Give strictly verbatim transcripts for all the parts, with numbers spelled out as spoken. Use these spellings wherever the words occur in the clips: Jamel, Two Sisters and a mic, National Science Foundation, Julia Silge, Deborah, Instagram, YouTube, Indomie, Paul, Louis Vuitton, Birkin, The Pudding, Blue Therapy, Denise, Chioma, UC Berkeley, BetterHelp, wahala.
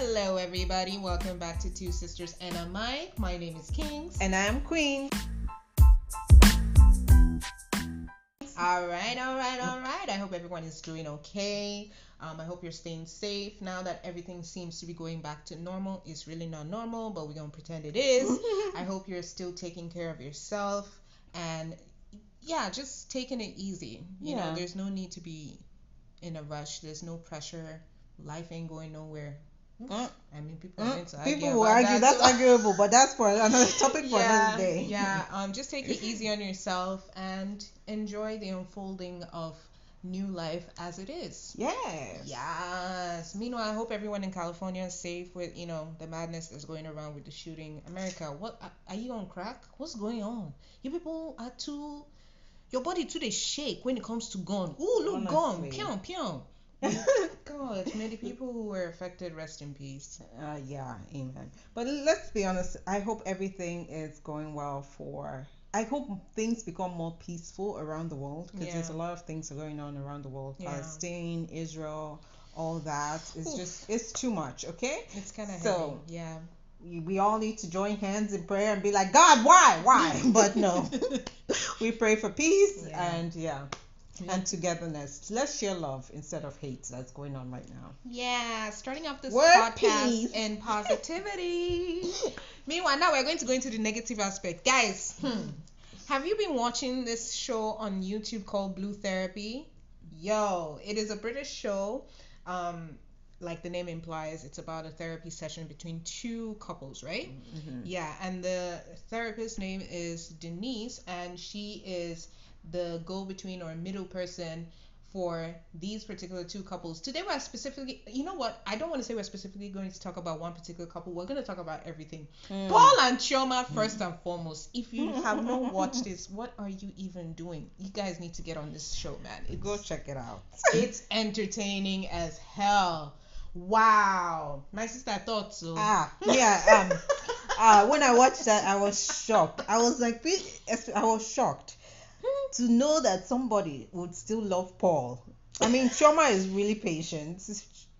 Hello everybody, welcome back to Two Sisters and a Mic. My name is Kings. And I'm Queen. Alright, alright, alright. I hope everyone is doing okay. Um, I hope you're staying safe. Now that everything seems to be going back to normal, it's really not normal, but we're going to pretend it is. I hope you're still taking care of yourself and yeah, just taking it easy. You yeah. know, there's no need to be in a rush. There's no pressure. Life ain't going nowhere. Mm. I mean, people mm. are going to argue. People will argue. That that's too. Arguable, but that's for another topic for yeah, another day. Yeah. Um. Just take it easy on yourself and enjoy the unfolding of new life as it is. Yes. Yes. Meanwhile, I hope everyone in California is safe with you know the madness that's going around with the shooting. America, what are you on crack? What's going on? You people are too. Your body too they shake when it comes to gun. Ooh, look, honestly. Gun. Pyong, pyong. God, may the people who were affected rest in peace. Uh, yeah, amen. But let's be honest, I hope everything is going well for... I hope things become more peaceful around the world because yeah. there's a lot of things going on around the world. Yeah. Palestine, Israel, all that. It's Oof. just... It's too much, okay? It's kind of so, heavy, yeah. We all need to join hands in prayer and be like, God, why? Why? But no. We pray for peace yeah. and yeah. and togetherness. Let's share love instead of hate. That's going on right now. Yeah, starting off this Word podcast in positivity. Meanwhile, now we're going to go into the negative aspect. Guys, hmm, have you been watching this show on YouTube called Blue Therapy? Yo, it is a British show. Um, like the name implies, it's about a therapy session between two couples, right? Mm-hmm. Yeah, and the therapist's name is Denise, and she is the go-between or middle person for these particular two couples. Today we're specifically, you know what? I don't want to say we're specifically going to talk about one particular couple. We're going to talk about everything. Mm. Paul and Chioma first and foremost. If you have not watched this, what are you even doing? You guys need to get on this show, man. It's, Go check it out. It's entertaining as hell. Wow. My sister thought so. Ah, yeah. Um, uh, when I watched that, I was shocked. I was like, I was shocked. To know that somebody would still love Paul. I mean, Chioma is really patient.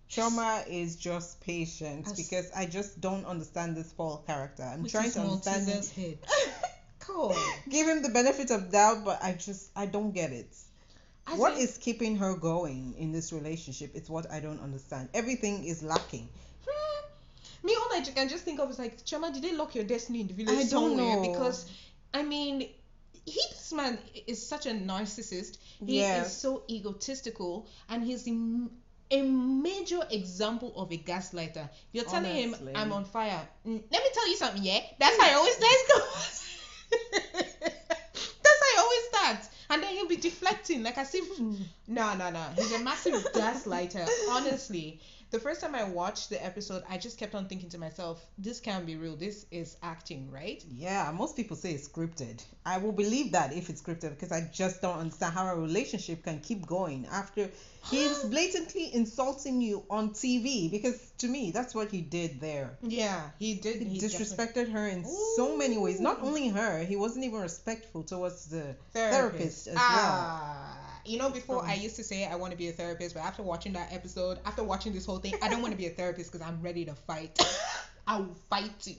Chioma is just patient As, because I just don't understand this Paul character. I'm trying to understand his head. Cool. Give him the benefit of doubt, but I just I don't get it. I what think... is keeping her going in this relationship? It's what I don't understand. Everything is lacking. Hmm. Me, all I can just think of is like, Chioma, did they lock your destiny in the village I don't somewhere? Know. Because I mean. He, this man is such a narcissist. He yeah. is so egotistical, and he's a major example of a gaslighter. You're telling Honestly. him, "I'm on fire." Mm, let me tell you something, yeah. That's how I always start. That's how I always start, and then he'll be deflecting like as if, no, no, no. He's a massive gaslighter. Honestly, the first time I watched the episode, I just kept on thinking to myself, this can't be real. This is acting, right? Yeah, most people say it's scripted. I will believe that if it's scripted because I just don't understand how a relationship can keep going after he's blatantly insulting you on T V because to me, that's what he did there. Yeah, he did. He disrespected definitely... her in Ooh. so many ways. Not only her, he wasn't even respectful towards the therapist, therapist as ah. well. You know, before I used to say I want to be a therapist, but after watching that episode, after watching this whole thing, I don't want to be a therapist because I'm ready to fight. I will fight you.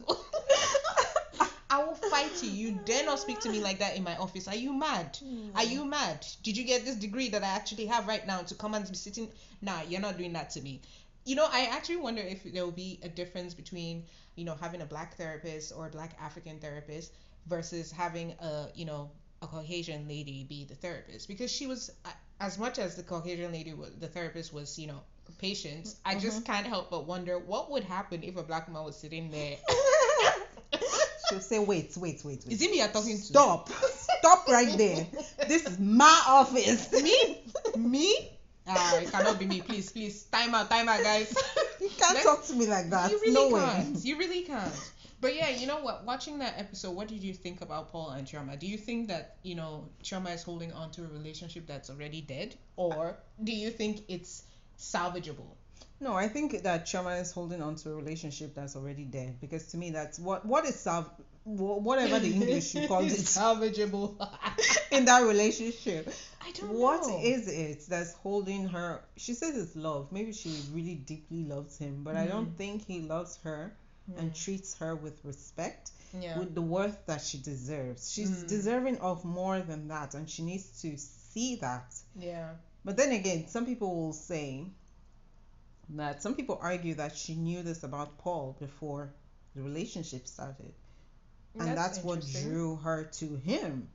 I will fight you. You dare not speak to me like that in my office. Are you mad? Are you mad? Did you get this degree that I actually have right now to come and be sitting? Nah, you're not doing that to me. You know, I actually wonder if there will be a difference between, you know, having a black therapist or a black African therapist versus having a, you know, a Caucasian lady be the therapist, because she was, as much as the Caucasian lady was, the therapist was, you know, patient. I mm-hmm. just can't help but wonder what would happen if a black woman was sitting there. She'll say, wait, wait, wait, wait. Is it me you're talking to? Stop. Stop right there. This is my office. Me? Me? Ah, it cannot be me. Please, please. Time out, time out, guys. You can't Let's, talk to me like that. You really no can't. Way. You really can't. But yeah, you know what? Watching that episode, what did you think about Paul and Chioma? Do you think that, you know, Chioma is holding on to a relationship that's already dead? Or do you think it's salvageable? No, I think that Chioma is holding on to a relationship that's already dead. Because to me, that's what what is salv... Whatever the English you call it. Salvageable. In that relationship. I I don't what know. What is it that's holding her? She says it's love. Maybe she really deeply loves him, but mm. I don't think he loves her mm. and treats her with respect, yeah. with the worth that she deserves. She's mm. deserving of more than that, and she needs to see that. Yeah. But then again, some people will say that some people argue that she knew this about Paul before the relationship started. And that's, that's what drew her to him.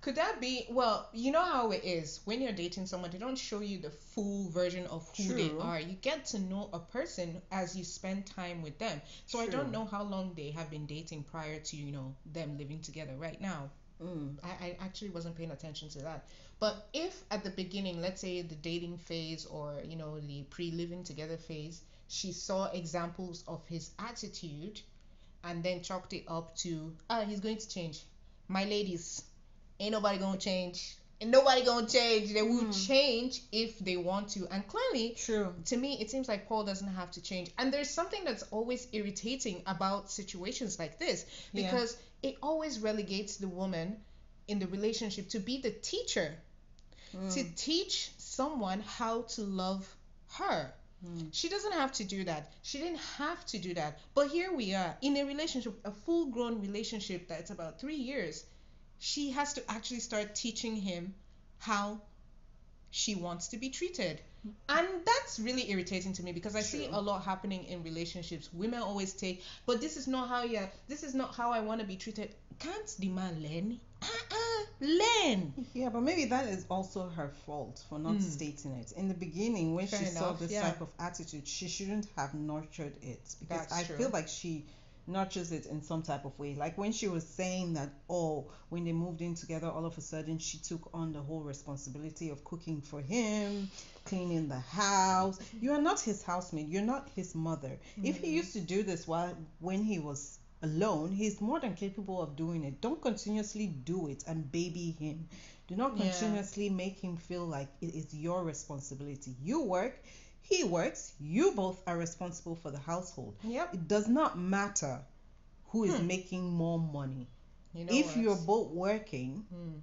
Could that be, well, you know how it is. When you're dating someone, they don't show you the full version of who True. They are. You get to know a person as you spend time with them. So True. I don't know how long they have been dating prior to, you know, them living together right now. Mm. I, I actually wasn't paying attention to that. But if at the beginning, let's say the dating phase or, you know, the pre-living together phase, she saw examples of his attitude and then chalked it up to, oh, he's going to change. My ladies, ain't nobody going to change. Ain't nobody going to change. They will mm. change if they want to. And clearly, True. To me, it seems like Paul doesn't have to change. And there's something that's always irritating about situations like this, because yeah. it always relegates the woman in the relationship to be the teacher, mm. to teach someone how to love her. Mm. She doesn't have to do that. She didn't have to do that. But here we are in a relationship, a full-grown relationship that's about three years. She has to actually start teaching him how she wants to be treated. And that's really irritating to me, because I True. See a lot happening in relationships. Women always take, but this is not how you are, this is not how I want to be treated. Can't the man learn? Uh-uh, learn. Yeah, but maybe that is also her fault for not mm. stating it. In the beginning, when Fair she enough, saw this yeah. type of attitude, she shouldn't have nurtured it. Because that's I true. Feel like she nurtures it in some type of way. Like when she was saying that, oh, when they moved in together, all of a sudden she took on the whole responsibility of cooking for him, cleaning the house. You are not his housemate. You're not his mother. Mm. If he used to do this while when he was alone, he's more than capable of doing it. Don't continuously do it and baby him. Do not continuously yeah. make him feel like it is your responsibility. You work, he works, you both are responsible for the household. Yep. It does not matter who is hmm. making more money. You know if what? You're both working, hmm.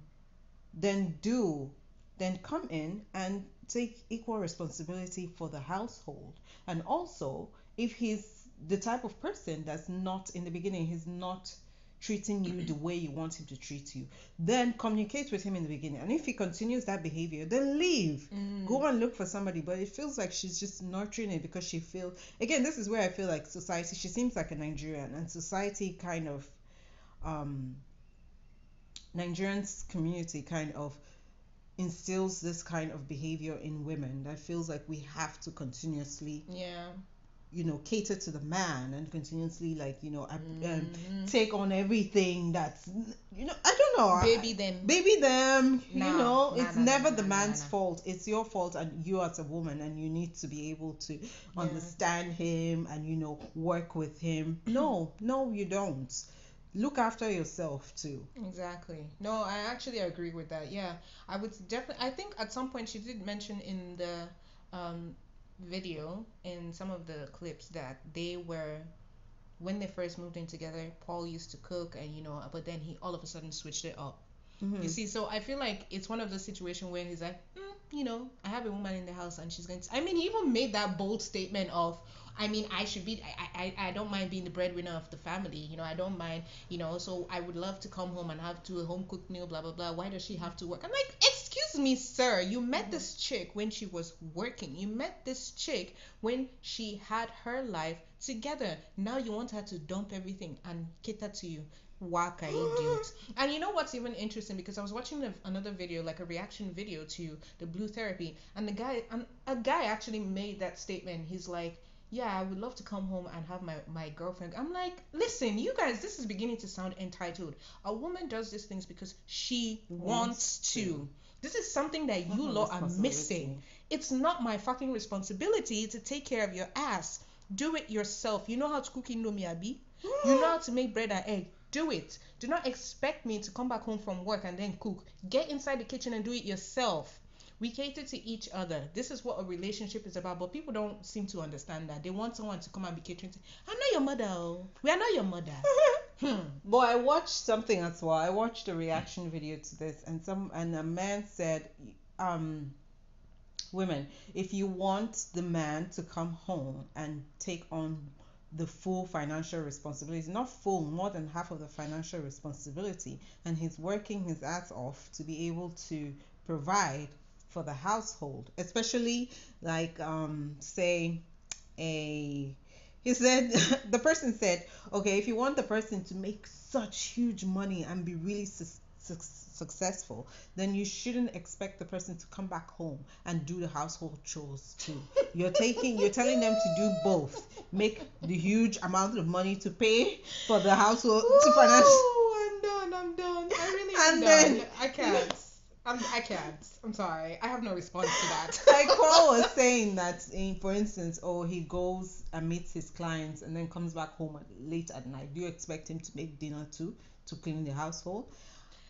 then do, then come in and take equal responsibility for the household. And also, if he's the type of person that's not, in the beginning, he's not treating you the way you want him to treat you, then communicate with him in the beginning. And if he continues that behavior, then leave. Mm. Go and look for somebody. But it feels like she's just nurturing it because she feels... Again, this is where I feel like society... She seems like a Nigerian, and society kind of... Um, Nigerian community kind of instills this kind of behavior in women that feels like we have to continuously... Yeah. you know, cater to the man and continuously, like, you know, mm-hmm. um, take on everything that's, you know, I don't know. Baby them. Baby them, no, you know, no, it's no, never no, the no, man's no, no. fault. It's your fault, and you as a woman, and you need to be able to yeah. understand him and, you know, work with him. No, no, you don't. Look after yourself too. Exactly. No, I actually agree with that. Yeah, I would definitely, I think at some point she did mention in the, um, video in some of the clips that they were, when they first moved in together, Paul used to cook, and you know, but then he all of a sudden switched it up. Mm-hmm. You see, so I feel like it's one of those situations where he's like, mm, you know, I have a woman in the house, and she's going to, I mean, he even made that bold statement of, I mean, I should be, I, I, I don't mind being the breadwinner of the family, you know, I don't mind, you know, so I would love to come home and have to a home cooked meal, blah, blah, blah. Why does she have to work? I'm like, excuse me, sir, you met this chick when she was working. You met this chick when she had her life together. Now you want her to dump everything and cater to you. Waka idiot. And you know what's even interesting, because I was watching another video, like a reaction video to the Blue Therapy, and the guy, and a guy actually made that statement. He's like, yeah, I would love to come home and have my, my girlfriend. I'm like, listen, you guys, this is beginning to sound entitled. A woman does these things because she wants, wants to. to. This is something that you lot are missing. It's not my fucking responsibility to take care of your ass. Do it yourself. You know how to cook indomie, Abi? You know how to make bread and egg. Do it. Do not expect me to come back home from work and then cook. Get inside the kitchen and do it yourself. We cater to each other. This is what a relationship is about, but people don't seem to understand that. They want someone to come and be catering to. I'm not your mother. We are not your mother. hmm. But I watched something as well. I watched a reaction video to this, and some and a man said um, women, if you want the man to come home and take on the full financial responsibility, not full, more than half of the financial responsibility, and he's working his ass off to be able to provide for the household, especially like um say a he said the person said, okay, if you want the person to make such huge money and be really su- su- successful, then you shouldn't expect the person to come back home and do the household chores too. You're taking you're telling them to do both. Make the huge amount of money to pay for the household. Ooh, to finance. I'm done. I'm done. I really am done. Then, I can't. I'm, I can't. I'm sorry. I have no response to that. Like Paul was saying that, in, for instance, oh, he goes and meets his clients and then comes back home at, late at night. Do you expect him to make dinner too, to clean the household?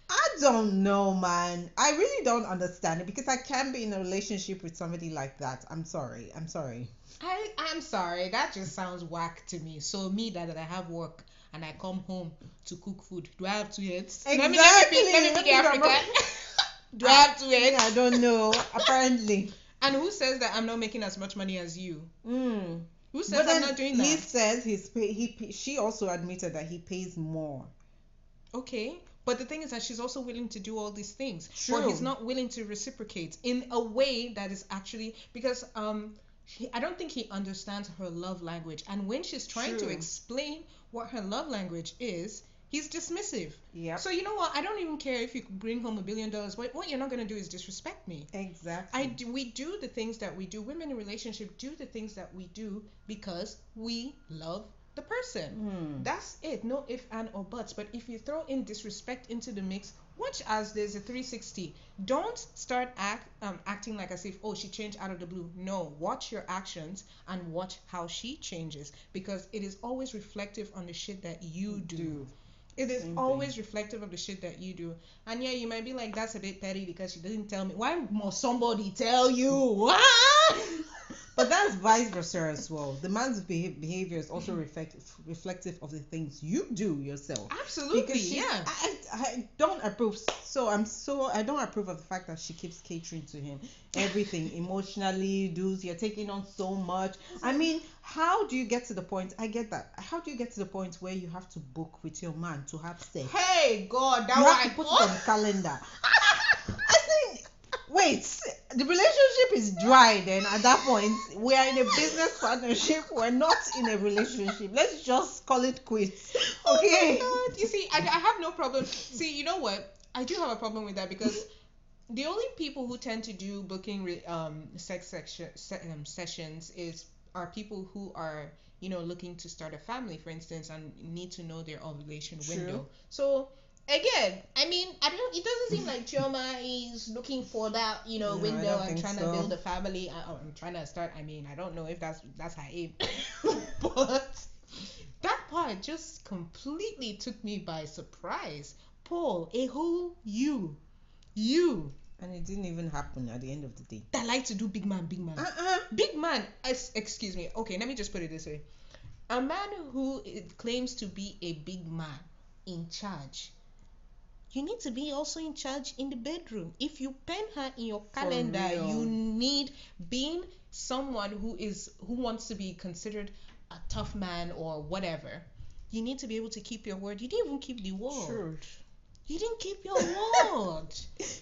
I don't know, man. I really don't understand it, because I can't be in a relationship with somebody like that. I'm sorry. I'm sorry. I, I'm sorry. That just sounds whack to me. So me, that, that I have work and I come home to cook food, do I have two heads? Exactly. Let me, let me, let me, let me be African. Do I have to wait? I don't know. Apparently. And who says that I'm not making as much money as you? Mm. Who says but I'm not doing that? He says he's pay, he pay, she also admitted that he pays more. Okay. But the thing is that she's also willing to do all these things. True. But he's not willing to reciprocate in a way that is actually... Because um, he, I don't think he understands her love language. And when she's trying True. to explain what her love language is... He's dismissive. Yeah. So you know what? I don't even care if you bring home a billion dollars. What, what you're not going to do is disrespect me. Exactly. I do, we do the things that we do. Women in relationship do the things that we do because we love the person. Mm. That's it. No ifs, and, or buts. But if you throw in disrespect into the mix, watch as there's a three sixty. Don't start act, um, acting like as if, oh, she changed out of the blue. No, watch your actions and watch how she changes, because it is always reflective on the shit that you do. do. It is Same always thing. reflective of the shit that you do. And yeah, you might be like, that's a bit petty because she didn't tell me. Why must somebody tell you? But that's vice versa as well. The man's behavior is also reflect- reflective of the things you do yourself. Absolutely, because she, yeah. I, I don't approve. So I'm so I don't approve of the fact that she keeps catering to him. Everything, emotionally, dues. You're taking on so much. I mean, how do you get to the point? I get that. How do you get to the point where you have to book with your man to have sex? Hey God, that you have I to put it on calendar. I think. Wait, the relationship is dry then at that point. We are in a business partnership. We're not in a relationship. Let's just call it quits. Okay. Oh my God. You see, I, I have no problem. See, you know what? I do have a problem with that, because the only people who tend to do booking um sex section, um, sessions is are people who are, you know, looking to start a family, for instance, and need to know their ovulation window. True. So... Again, I mean, I don't. It doesn't seem like Chioma is looking for that, you know, no, window and trying so. to build a family. I, I'm trying to start. I mean, I don't know if that's that's her aim, but that part just completely took me by surprise. Paul, a whole you, you, and it didn't even happen at the end of the day. That like to do big man, big man, uh-uh. big man. Excuse me. Okay, let me just put it this way: a man who claims to be a big man in charge. You need to be also in charge in the bedroom. If you pen her in your calendar, you need being someone who is who wants to be considered a tough man or whatever. You need to be able to keep your word. You didn't even keep the word. Sure. You didn't keep your word.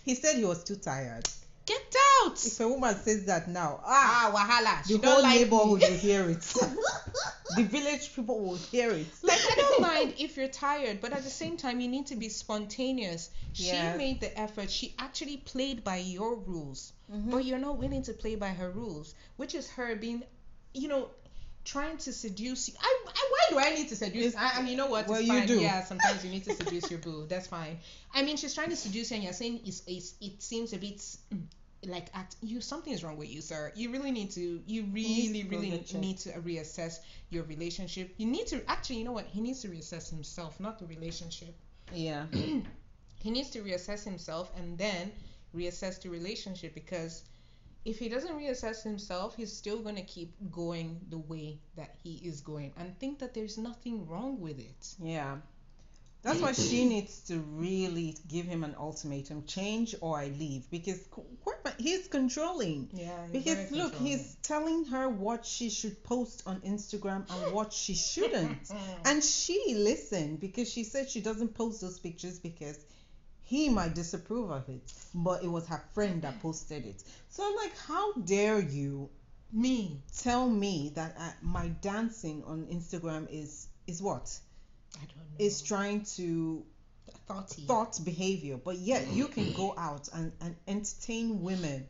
He said he was too tired. Get out! If a woman says that now, ah, ah wahala, the whole like neighborhood will hear it. The village people will hear it. Like, I don't mind if you're tired, but at the same time, you need to be spontaneous. Yes. She made the effort. She actually played by your rules, mm-hmm. but you're not willing to play by her rules, which is her being, you know, trying to seduce you. I, I why do I need to seduce? I, I mean, you know what? Well, it's fine. You do. Yeah, sometimes you need to seduce your boo. That's fine. I mean, she's trying to seduce you, and you're saying it's, it's it seems a bit mm, like act. You something is wrong with you, sir. You really need to. You really, really need to reassess your relationship. You need to actually. You know what? He needs to reassess himself, not the relationship. Yeah. He needs to reassess himself and then reassess the relationship, because if he doesn't reassess himself, he's still going to keep going the way that he is going and think that there's nothing wrong with it. Yeah. That's why she needs to really give him an ultimatum. Change or I leave. Because kind, he's controlling. Yeah. Because look, he's telling her what she should post on Instagram and what she shouldn't. And she listened, because she said she doesn't post those pictures because he might disapprove of it, but it was her friend that posted it. So I'm like, how dare you me tell me that I, my dancing on Instagram is is what? I don't know. It's trying to Thoughty. thought behavior, but yet you can go out and, and entertain women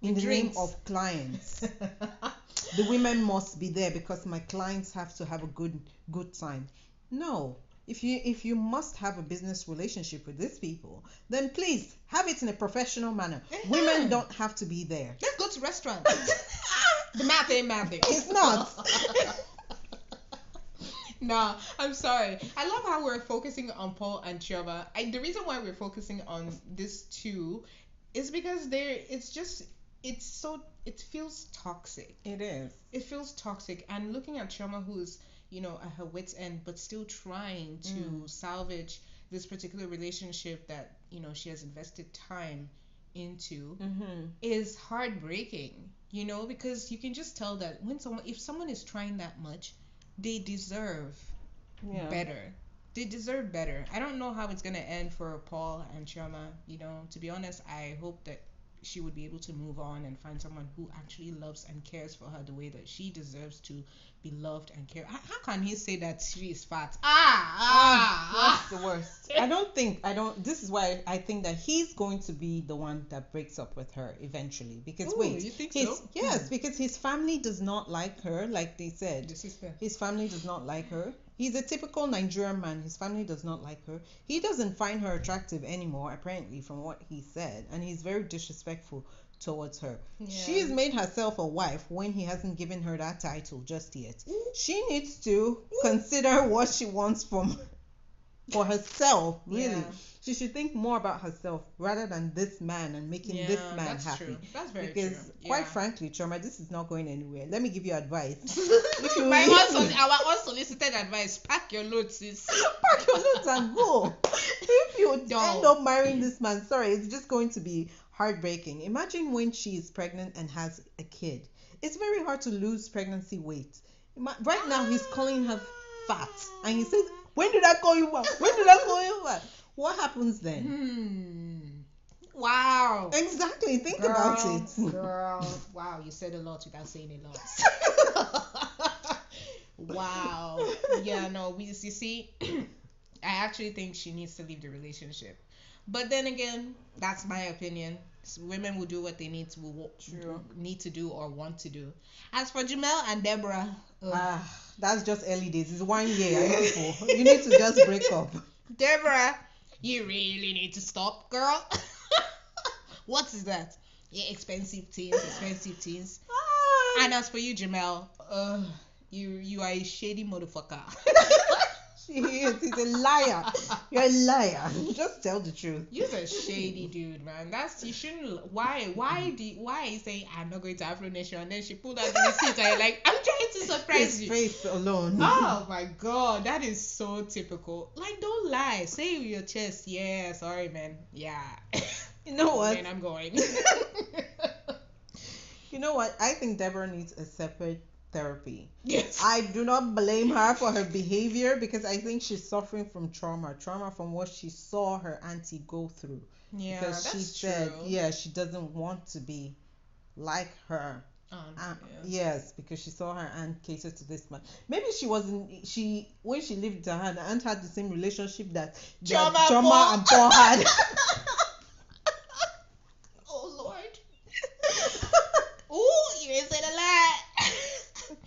in the name of clients. The women must be there because my clients have to have a good good time. No. If you if you must have a business relationship with these people, then please have it in a professional manner. Mm-hmm. Women don't have to be there. Let's go to restaurants. The math ain't mathing. It's not. Nah, I'm sorry. I love how we're focusing on Paul and Chioma. I, the reason why we're focusing on these two is because they're. It's just. It's so. It feels toxic. It is. It feels toxic. And looking at Chioma, who's, you know, at her wit's end, but still trying to mm. salvage this particular relationship that, you know, she has invested time into, mm-hmm. is heartbreaking, you know, because you can just tell that when someone, if someone is trying that much, they deserve yeah. better. They deserve better. I don't know how it's going to end for Paul and Chioma, you know, to be honest. I hope that she would be able to move on and find someone who actually loves and cares for her the way that she deserves to be loved and cared. How can he say that she is fat? Ah, ah, oh, that's ah. the worst. I don't think, I don't, this is why I think that he's going to be the one that breaks up with her eventually. Because Ooh, wait, you think his, so? Yes, because his family does not like her, like they said. The sister. His family does not like her. He's a typical Nigerian man. His family does not like her. He doesn't find her attractive anymore, apparently, from what he said. And he's very disrespectful towards her. Yeah. She's made herself a wife when he hasn't given her that title just yet. She needs to consider what she wants from for herself, really. Yeah. She should think more about herself rather than this man and making yeah, this man that's happy. True. That's very because, true. Because, yeah. quite frankly, Chioma, this is not going anywhere. Let me give you advice. If you My unsol- our unsolicited advice, pack your loads, sis. Pack your loads and go. If you no. end up marrying this man, sorry, it's just going to be heartbreaking. Imagine when she is pregnant and has a kid. It's very hard to lose pregnancy weight. Right now, he's calling her fat. And he says, when did I call you fat? When did I call you fat? What happens then? Hmm. Wow. Exactly. Think girl, about it. Girl. Wow. You said a lot without saying a lot. Wow. Yeah, no. We, you see, I actually think she needs to leave the relationship. But then again, that's my opinion. So women will do what they need to will, True. need to do or want to do. As for Jamel and Deborah. Ah, that's just early days. It's one year. You need to just break up. Deborah. You really need to stop, girl. What is that? Yeah, expensive things, expensive things. Ah. And as for you, Jamel, uh, you you are a shady motherfucker. She is. He's a liar. You're a liar. Just tell the truth. You're a shady dude, man. That's you shouldn't. Why? Why do? You, why are you saying I'm not going to Afro Nation? And then she pulled out the receipt and you're like, I'm trying to surprise His you. Face alone. Oh my God, that is so typical. Like, don't lie. Say with your chest. Yeah, sorry, man. Yeah. You know what? Man, I'm going. You know what? I think Deborah needs a separate therapy. Yes. I do not blame her for her behavior because I think she's suffering from trauma, trauma from what she saw her auntie go through. Yeah, because that's she said, true. yeah, she doesn't want to be like her. Oh, uh, yeah. Yes, because she saw her aunt cater to this man. Maybe she wasn't. She when she lived with her aunt, her aunt had the same relationship that Chioma and Paul had. Oh Lord. Oh, you said a lot.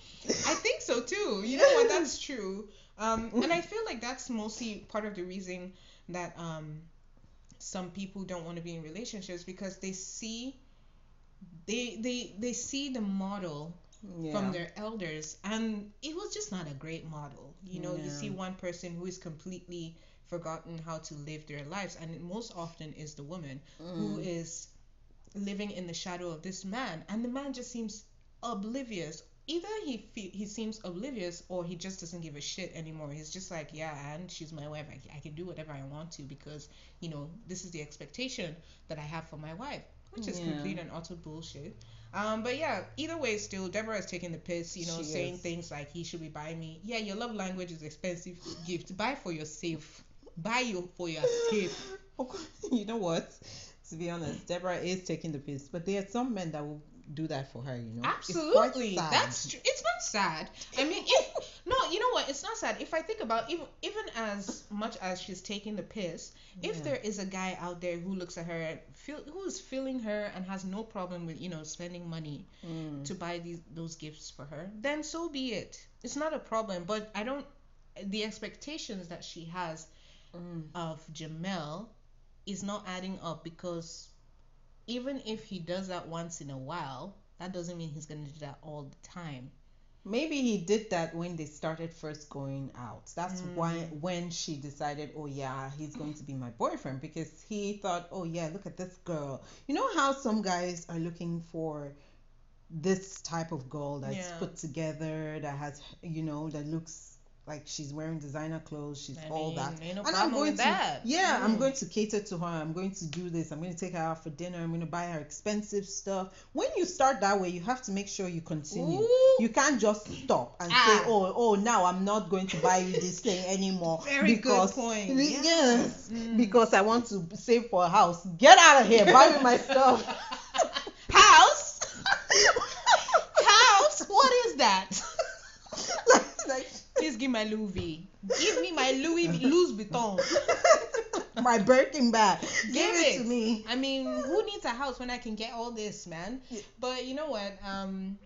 I think so too. You know what? That's true. Um, and I feel like that's mostly part of the reason that um, some people don't want to be in relationships because they see they they they see the model yeah. from their elders, and it was just not a great model. You know, yeah. you see one person who is completely forgotten how to live their lives, and it most often is the woman mm. who is living in the shadow of this man, and the man just seems oblivious. Either he fe- he seems oblivious or he just doesn't give a shit anymore. He's just like, yeah, and she's my wife. I, I can do whatever I want to because, you know, this is the expectation that I have for my wife. which is yeah. complete and utter bullshit. Um, but yeah, either way, still, Deborah is taking the piss, you know, she saying is. things like, he should be buying me. Yeah, your love language is expensive gift. Buy for yourself. Buy you for yourself. You know what? To be honest, Deborah is taking the piss, but there are some men that will do that for her, you know. Absolutely. It's quite sad. That's true. It's not sad. I mean, if, no, you know what? It's not sad. If I think about, even even as much as she's taking the piss, if yeah. there is a guy out there who looks at her and feel who is feeling her and has no problem with, you know, spending money mm. to buy these those gifts for her, then so be it. It's not a problem. But I don't. The expectations that she has mm. of Jamel is not adding up, because even if he does that once in a while, that doesn't mean he's going to do that all the time. Maybe he did that when they started first going out. That's mm. why when she decided, oh yeah, he's going to be my boyfriend, because he thought, oh yeah, look at this girl. You know how some guys are looking for this type of girl that's yeah. put together, that has, you know, that looks like she's wearing designer clothes, she's I all mean, that. Ain't no and I'm going to that. Yeah, mm. I'm going to cater to her. I'm going to do this. I'm going to take her out for dinner. I'm going to buy her expensive stuff. When you start that way, you have to make sure you continue. Ooh. You can't just stop and ah. say, oh, oh, now I'm not going to buy you this thing anymore. Very because, good point. Yes, yes mm. because I want to save for a house. Get out of here. Buy me my stuff. House? House? What is that? like, like Please give my Louis V. Give me my Louis Louis Vuitton. My Birkin bag. Give, give it. it to me. I mean, who needs a house when I can get all this, man? Yeah. But you know what? Um,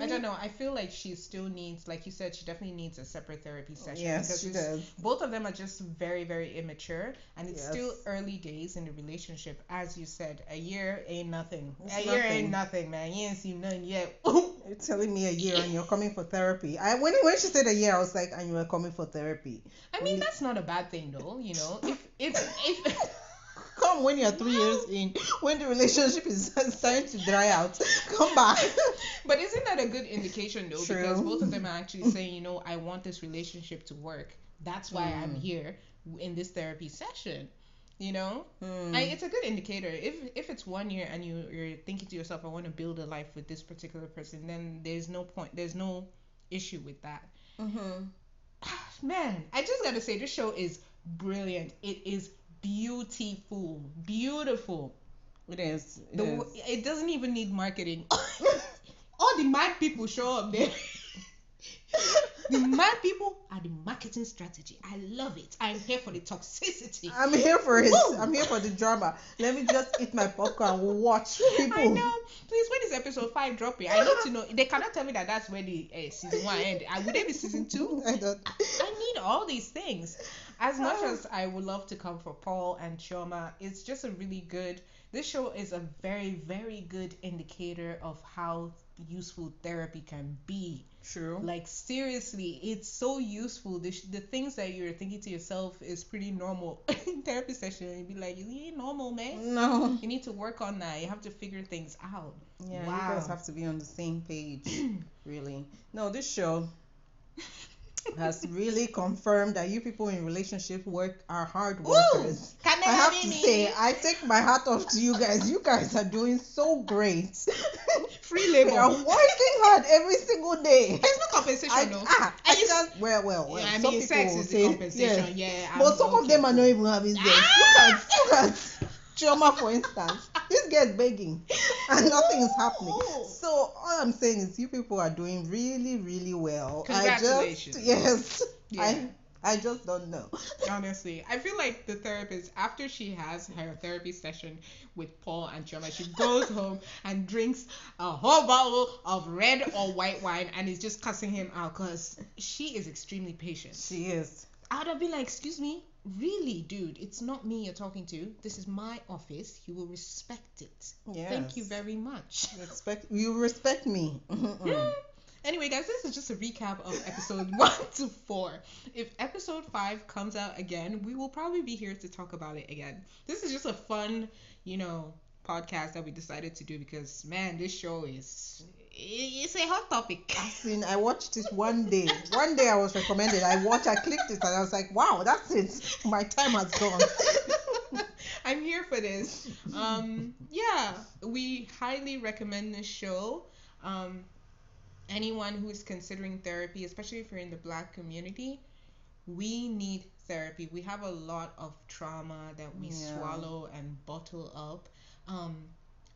I don't know. I feel like she still needs, like you said, she definitely needs a separate therapy session. Yes, because she does. Both of them are just very, very immature, and it's yes. still early days in the relationship. As you said, a year ain't nothing. It's a nothing. year ain't nothing, man. You ain't seen nothing yet. You're telling me a year and you're coming for therapy. I when when she said a year, I was like, and you were coming for therapy. I mean, when that's you... not a bad thing though, you know. If if if. Come when you're three years in, when the relationship is starting to dry out, come back. But isn't that a good indication though? True. Because both of them are actually saying, you know, I want this relationship to work. That's why mm. I'm here in this therapy session. You know, mm. I, it's a good indicator. If if it's one year and you you're thinking to yourself, I want to build a life with this particular person, then there's no point. There's no issue with that. Mm-hmm. Man, I just gotta say, this show is brilliant. It is. Beautiful, beautiful. It is. It, the, is. It doesn't even need marketing. All the mad people show up there. The mad people are the marketing strategy. I love it. I'm here for the toxicity. I'm here for it. Woo! I'm here for the drama. Let me just eat my popcorn and watch people. I know. Please, when is episode five dropping? I need to know. They cannot tell me that that's where the uh, season one ends. Would they be season two? I don't. I, I need all these things. As much as I would love to come for Paul and Chioma, it's just a really good... This show is a very, very good indicator of how useful therapy can be. True. Like, seriously, it's so useful. The, the things that you're thinking to yourself is pretty normal. In therapy session, you'd be like, you ain't normal, man. No. You need to work on that. You have to figure things out. Yeah, wow. You guys have to be on the same page, really. No, this show... has really confirmed that you people in relationship work are hard workers. Ooh, I have to me? say, I take my hat off to you guys. You guys are doing so great. Free labor. They are working hard every single day. There's no compensation, I, though. Ah, I, I just, just well, well, well. Yeah, I some mean, sex is say, the compensation. Yeah, yeah but some okay. of them are not even having sex. Ah! Look at, look at Chioma, for instance. This girl's begging, and nothing is happening. So all I'm saying is, you people are doing really, really well. Congratulations. I just, yes, yeah. I, I just don't know. Honestly, I feel like the therapist, after she has her therapy session with Paul and Chioma, she goes home and drinks a whole bottle of red or white wine and is just cussing him out, because she is extremely patient. She is. I'd have been like, excuse me. Really, dude, it's not me you're talking to. This is my office. You will respect it. Yes. Thank you very much. Respect. You respect me. Mm-mm. Anyway, guys, this is just a recap of episode one to four. If episode five comes out again, we will probably be here to talk about it again. This is just a fun, you know, podcast that we decided to do because, man, this show is... It's a hot topic. I seen. I watched it one day. One day I was recommended. I watched. I clicked it, and I was like, "Wow, that's it. My time has gone." I'm here for this. Um, yeah, we highly recommend this show. Um, anyone who is considering therapy, especially if you're in the Black community, we need therapy. We have a lot of trauma that we yeah. swallow and bottle up. Um,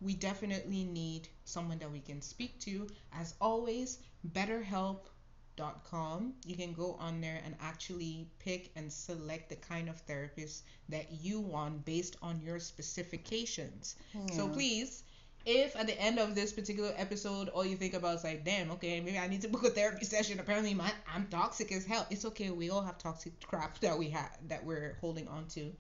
we definitely need someone that we can speak to. As always, better help dot com. You can go on there and actually pick and select the kind of therapist that you want based on your specifications. Yeah. So please, if at the end of this particular episode all you think about is like, damn, okay, maybe I need to book a therapy session, apparently my, I'm toxic as hell, it's okay. We all have toxic crap that we have that we're holding on to.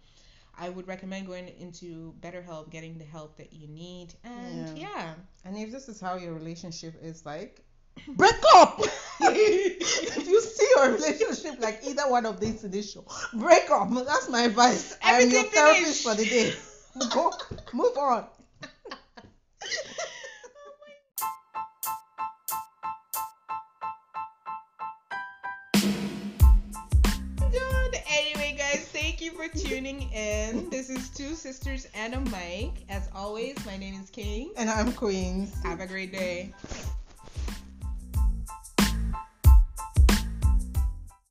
I would recommend going into BetterHelp, getting the help that you need. And yeah, yeah. And if this is how your relationship is like, break up. If you see your relationship like either one of these initial, break up. That's my advice. Everything I'm your therapist finished. For the day. Go, move on. Thank you for tuning in. This is Two Sisters and a Mic. As always, my name is King. And I'm Queens. Have a great day.